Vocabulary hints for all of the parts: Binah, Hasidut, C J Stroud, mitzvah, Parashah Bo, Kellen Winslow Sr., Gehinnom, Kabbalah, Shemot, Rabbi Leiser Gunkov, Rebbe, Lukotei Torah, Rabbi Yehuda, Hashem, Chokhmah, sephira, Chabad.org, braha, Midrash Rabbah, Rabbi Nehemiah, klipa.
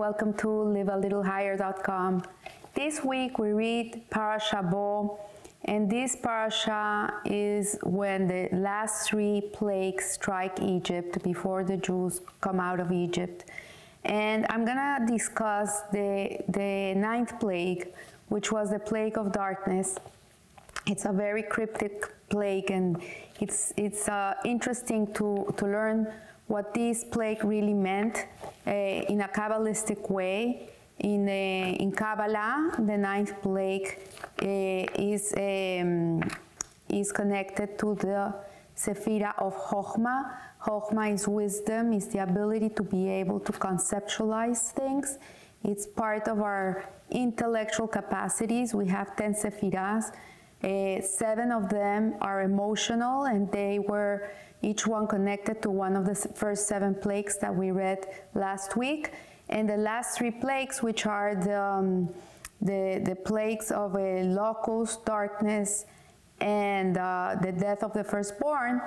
welcome to livealittlehigher.com. This week we read Parashah Bo, and this parasha is when the last three plagues strike Egypt before the Jews come out of Egypt. And I'm gonna discuss the ninth plague, which was the plague of darkness. It's a very cryptic plague, and it's interesting to learn what this plague really meant in a Kabbalistic way. In Kabbalah, the ninth plague is connected to the sephira of Chokhmah. Chokhmah is wisdom, is the ability to be able to conceptualize things. It's part of our intellectual capacites. We have 10 sephiras. Seven of them are emotional, and they were each one connected to one of the first seven plagues that we read last week. And the last three plagues, which are the plagues of a locust, darkness, and the death of the firstborn,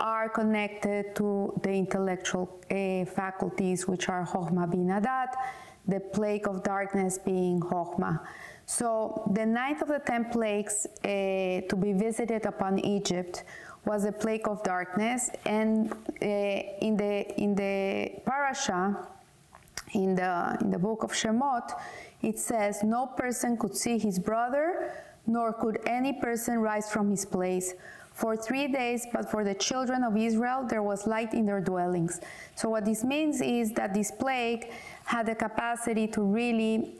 are connected to the intellectual faculties, which are Chokhmah Binah, the plague of darkness being Chokhmah. So the ninth of the 10 plagues to be visited upon Egypt was the plague of darkness, and in the parasha, in the book of Shemot, it says, "No person could see his brother, nor could any person rise from his place. For 3 days, but for the children of Israel, there was light in their dwellings." So what this means is that this plague had the capacity to really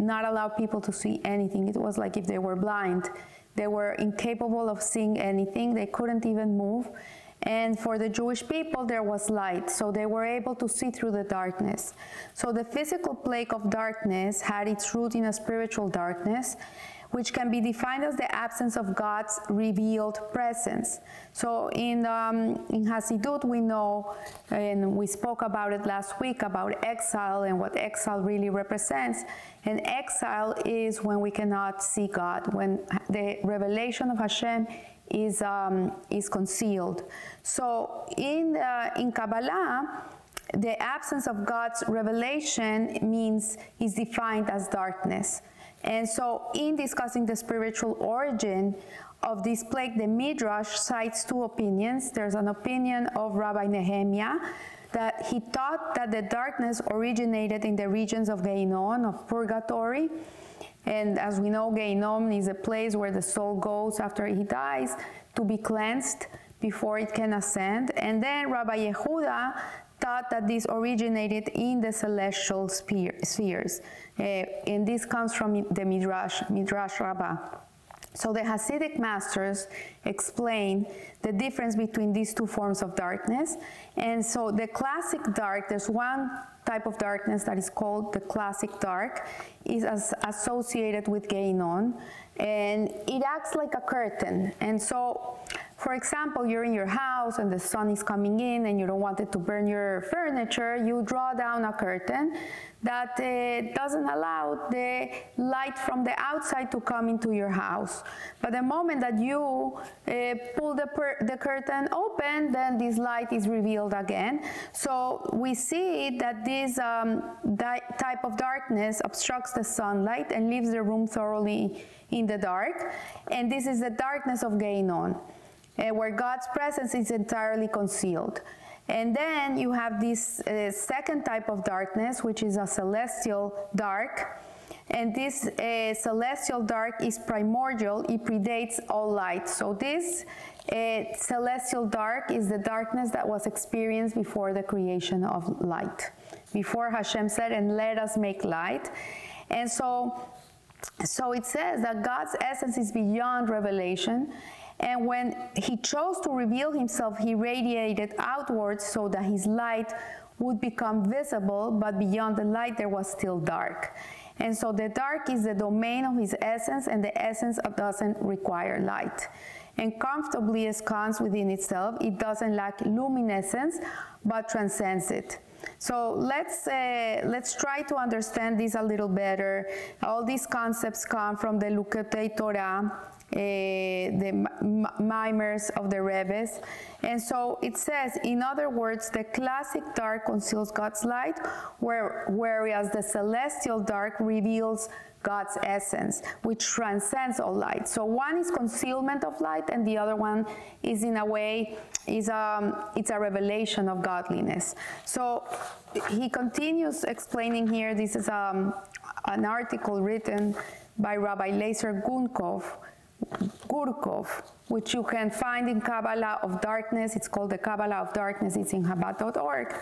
not allow people to see anything. It was like if they were blind. They were incapable of seeing anything. They couldn't even move. And for the Jewish people, there was light, so they were able to see through the darkness. So the physical plague of darkness had its root in a spiritual darkness, which can be defined as the absence of God's revealed presence. So in Hasidut, we know, and we spoke about it last week, about exile and what exile really represents. And exile is when we cannot see God, when the revelation of Hashem is concealed. So in Kabbalah, the absence of God's revelation is defined as darkness. And so in discussing the spiritual origin of this plague, the Midrash cites two opinions. There's an opinion of Rabbi Nehemiah that he taught that the darkness originated in the regions of Gehinnom, of purgatory. And as we know, Gehinnom is a place where the soul goes after he dies to be cleansed before it can ascend. And then Rabbi Yehuda thought that this originated in the celestial spheres. And this comes from the Midrash Rabbah. So the Hasidic masters explain the difference between these two forms of darkness. And so the classic dark, there's one type of darkness that is called the classic dark, is associated with Gehinnom, and it acts like a curtain. And so, for example, you're in your house and the sun is coming in and you don't want it to burn your furniture. You draw down a curtain that doesn't allow the light from the outside to come into your house. But the moment that you pull the curtain open, then this light is revealed again. So we see that this type of darkness obstructs the sunlight and leaves the room thoroughly in the dark. And this is the darkness of Gehinnom, where God's presence is entirely concealed. And then you have this second type of darkness, which is a celestial dark. And this celestial dark is primordial. It predates all light. So this celestial dark is the darkness that was experienced before the creation of light, before Hashem said, "And let us make light." And so it says that God's essence is beyond revelation. And when he chose to reveal himself, he radiated outwards so that his light would become visible, but beyond the light there was still dark. And so the dark is the domain of his essence, and the essence doesn't require light. And comfortably ensconced within itself, it doesn't lack luminescence, but transcends it. So let's try to understand this a little better. All these concepts come from the Lukotei Torah, the mimers of the Rebbes. And so it says, in other words, the classic dark conceals God's light, whereas the celestial dark reveals God's essence, which transcends all light. So one is concealment of light, and the other one is, in a way, it's a revelation of godliness. So he continues explaining here. This is an article written by Rabbi Leiser Gunkov, which you can find in Kabbalah of Darkness. It's called the Kabbalah of Darkness. It's in Chabad.org.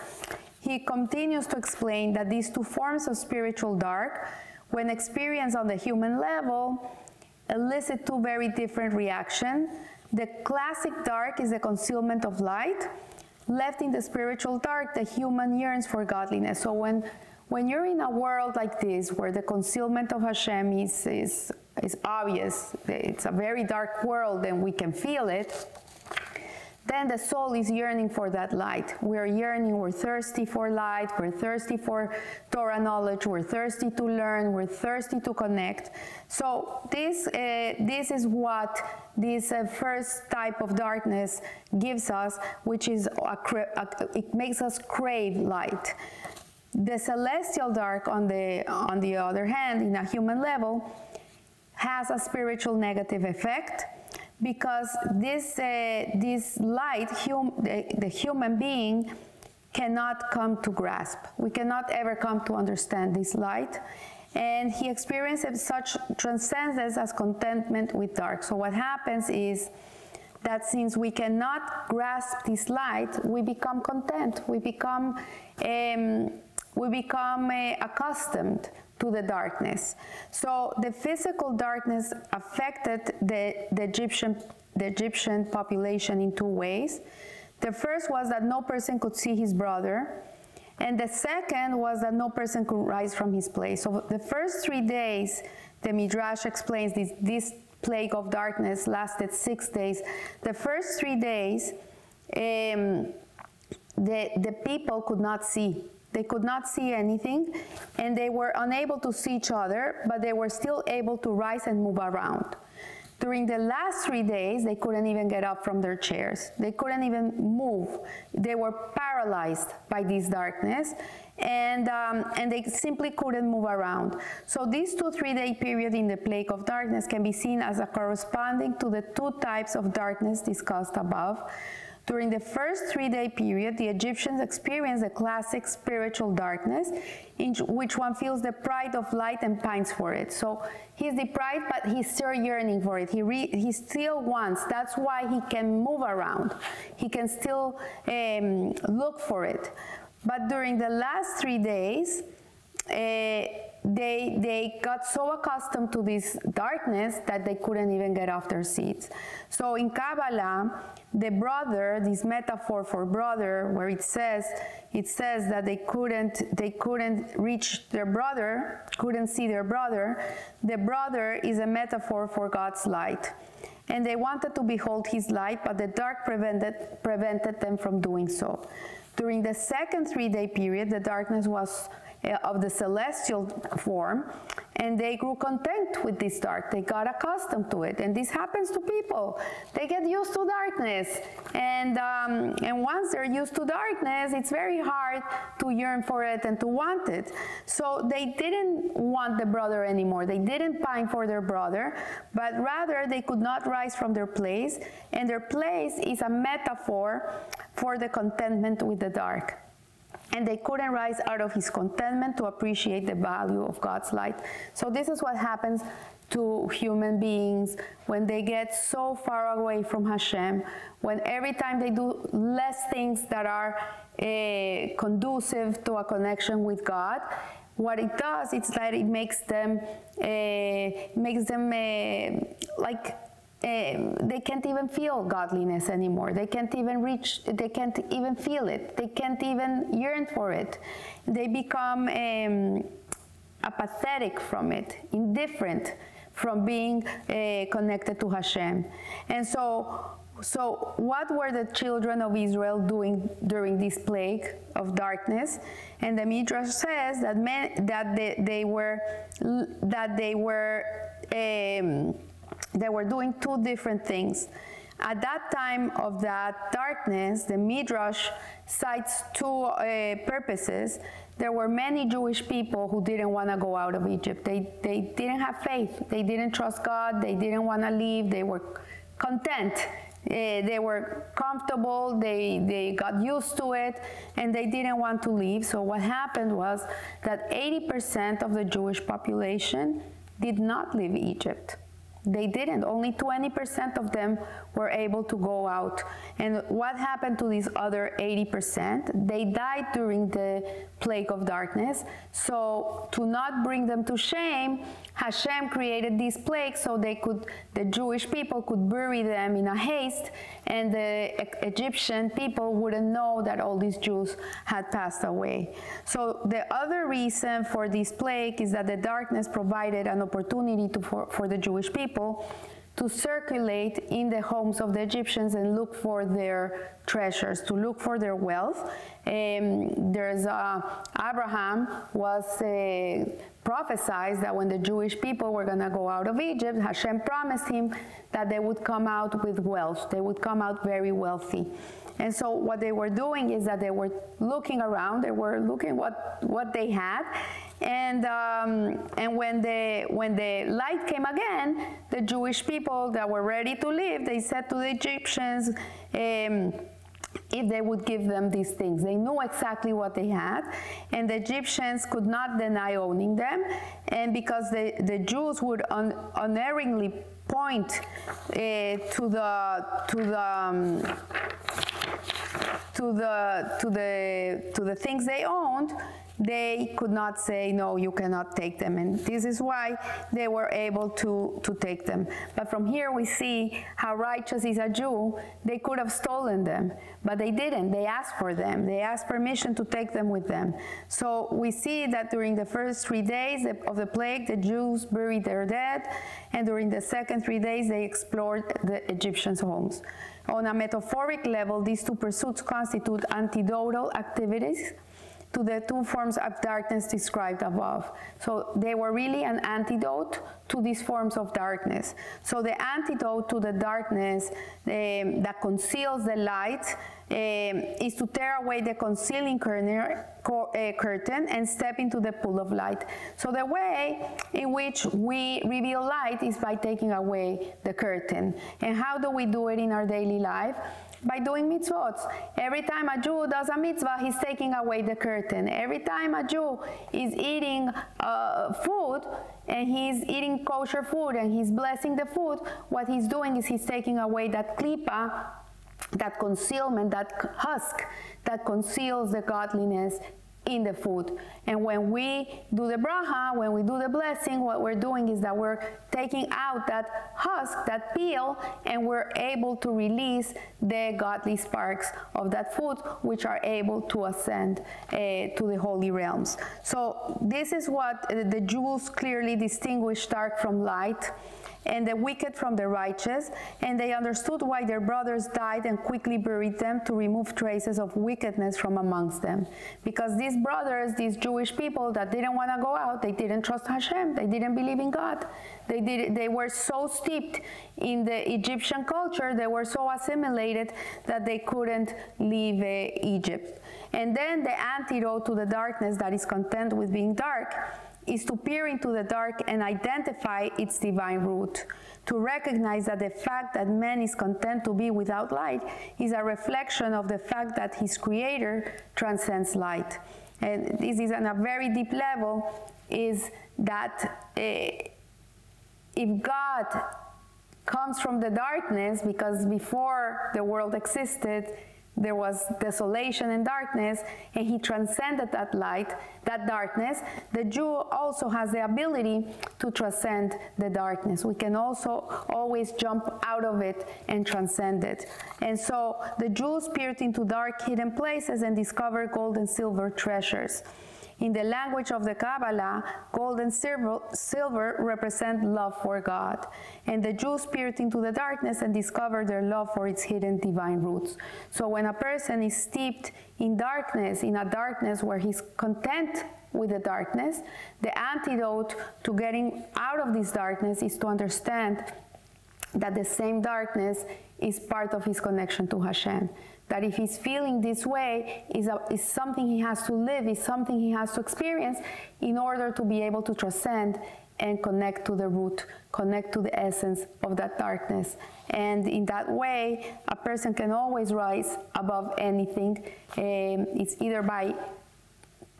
He continues to explain that these two forms of spiritual dark, when experienced on the human level, elicit two very different reactions. The classic dark is the concealment of light. Left in the spiritual dark, the human yearns for godliness. So when you're in a world like this, where the concealment of Hashem is obvious, it's a very dark world and we can feel it, then the soul is yearning for that light. We're yearning, we're thirsty for light, we're thirsty for Torah knowledge, we're thirsty to learn, we're thirsty to connect. So this is what this first type of darkness gives us, which is, it makes us crave light. The celestial dark, on the other hand, in a human level, has a spiritual negative effect, because this light, the human being cannot come to grasp. We cannot ever come to understand this light. And he experiences such transcendence as contentment with dark. So what happens is that since we cannot grasp this light, we become content. We become accustomed to the darkness. So the physical darkness affected the Egyptian population in two ways. The first was that no person could see his brother, and the second was that no person could rise from his place. So the first 3 days, the Midrash explains, this plague of darkness lasted 6 days. The first 3 days, the people could not see. They could not see anything, and they were unable to see each other, but they were still able to rise and move around. During the last 3 days, they couldn't even get up from their chairs. They couldn't even move. They were paralyzed by this darkness, and they simply couldn't move around. So this 2-3 day period in the plague of darkness can be seen as a corresponding to the two types of darkness discussed above. During the first 3 day period, the Egyptians experienced the classic spiritual darkness, in which one feels the pride of light and pines for it. So he's deprived, but he's still yearning for it. He still wants. That's why he can move around. He can still look for it. But during the last 3 days, they got so accustomed to this darkness that they couldn't even get off their seats. So in Kabbalah, the brother, this metaphor for brother, where it says that they couldn't reach their brother, couldn't see their brother. The brother is a metaphor for God's light, and they wanted to behold his light, but the dark prevented them from doing so. During the second 3 day period, the darkness was of the celestial form, and they grew content with this dark. They got accustomed to it, and this happens to people. They get used to darkness, and once they're used to darkness, it's very hard to yearn for it and to want it. So they didn't want the brother anymore. They didn't pine for their brother, but rather they could not rise from their place, and their place is a metaphor for the contentment with the dark. And they couldn't rise out of his contentment to appreciate the value of God's light. So this is what happens to human beings when they get so far away from Hashem, when every time they do less things that are conducive to a connection with God. What it does is that it makes them they can't even feel godliness anymore. They can't even reach. They can't even feel it. They can't even yearn for it. They become apathetic from it, indifferent from being connected to Hashem. And so what were the children of Israel doing during this plague of darkness? And the Midrash says that they were they were doing two different things. At that time of that darkness, the Midrash cites two purposes. There were many Jewish people who didn't want to go out of Egypt. They didn't have faith. They didn't trust God. They didn't want to leave. They were content. They were comfortable. They got used to it, and they didn't want to leave. So what happened was that 80% of the Jewish population did not leave Egypt. They didn't. Only 20% of them were able to go out. And what happened to these other 80%? They died during the plague of darkness. So to not bring them to shame, Hashem created these plagues so the Jewish people could bury them in a haste, and the Egyptian people wouldn't know that all these Jews had passed away. So the other reason for this plague is that the darkness provided an opportunity for the Jewish people to circulate in the homes of the Egyptians and look for their treasures, to look for their wealth. Abraham was prophesied that when the Jewish people were going to go out of Egypt, Hashem promised him that they would come out with wealth. They would come out very wealthy. And so what they were doing is that they were looking around. They were looking what they had. And when the light came again, the Jewish people that were ready to leave, they said to the Egyptians, if they would give them these things. They knew exactly what they had, and the Egyptians could not deny owning them. And because the Jews would unerringly point to the things they owned, they could not say, no, you cannot take them. And this is why they were able to take them. But from here we see how righteous is a Jew. They could have stolen them, but they didn't. They asked for them. They asked permission to take them with them. So we see that during the first 3 days of the plague, the Jews buried their dead. And during the second 3 days, they explored the Egyptians' homes. On a metaphoric level, these two pursuits constitute antidotal activities to the two forms of darkness described above. So they were really an antidote to these forms of darkness. So the antidote to the darkness that conceals the light is to tear away the concealing curtain and step into the pool of light. So the way in which we reveal light is by taking away the curtain. And how do we do it in our daily life? By doing mitzvot. Every time a Jew does a mitzvah, he's taking away the curtain. Every time a Jew is eating food, and he's eating kosher food, and he's blessing the food, what he's doing is he's taking away that klipa, that concealment, that husk that conceals the godliness in the food. And when we do the braha, when we do the blessing, what we're doing is that we're taking out that husk, that peel, and we're able to release the godly sparks of that food, which are able to ascend to the holy realms. So this is what the Jews clearly distinguish dark from light, and the wicked from the righteous, and they understood why their brothers died and quickly buried them to remove traces of wickedness from amongst them. Because these brothers, these Jewish people that didn't want to go out, they didn't trust Hashem, they didn't believe in God. They were so steeped in the Egyptian culture, they were so assimilated that they couldn't leave Egypt. And then the antidote to the darkness that is content with being dark is to peer into the dark and identify its divine root, to recognize that the fact that man is content to be without light is a reflection of the fact that his creator transcends light. And this is on a very deep level, is that if God comes from the darkness, because before the world existed, there was desolation and darkness, and he transcended that light, that darkness. The Jew also has the ability to transcend the darkness. We can also always jump out of it and transcend it. And so the Jews peered into dark hidden places and discovered gold and silver treasures. In the language of the Kabbalah, gold and silver represent love for God. And the Jews peered into the darkness and discovered their love for its hidden divine roots. So when a person is steeped in darkness, in a darkness where he's content with the darkness, the antidote to getting out of this darkness is to understand that the same darkness is part of his connection to Hashem. That if he's feeling this way, is something he has to live, is something he has to experience in order to be able to transcend and connect to the root, connect to the essence of that darkness. And in that way, a person can always rise above anything. It's either by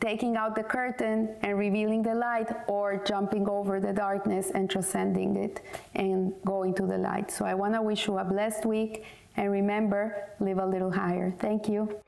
taking out the curtain and revealing the light, or jumping over the darkness and transcending it and going to the light. So I want to wish you a blessed week, and remember, live a little higher. Thank you.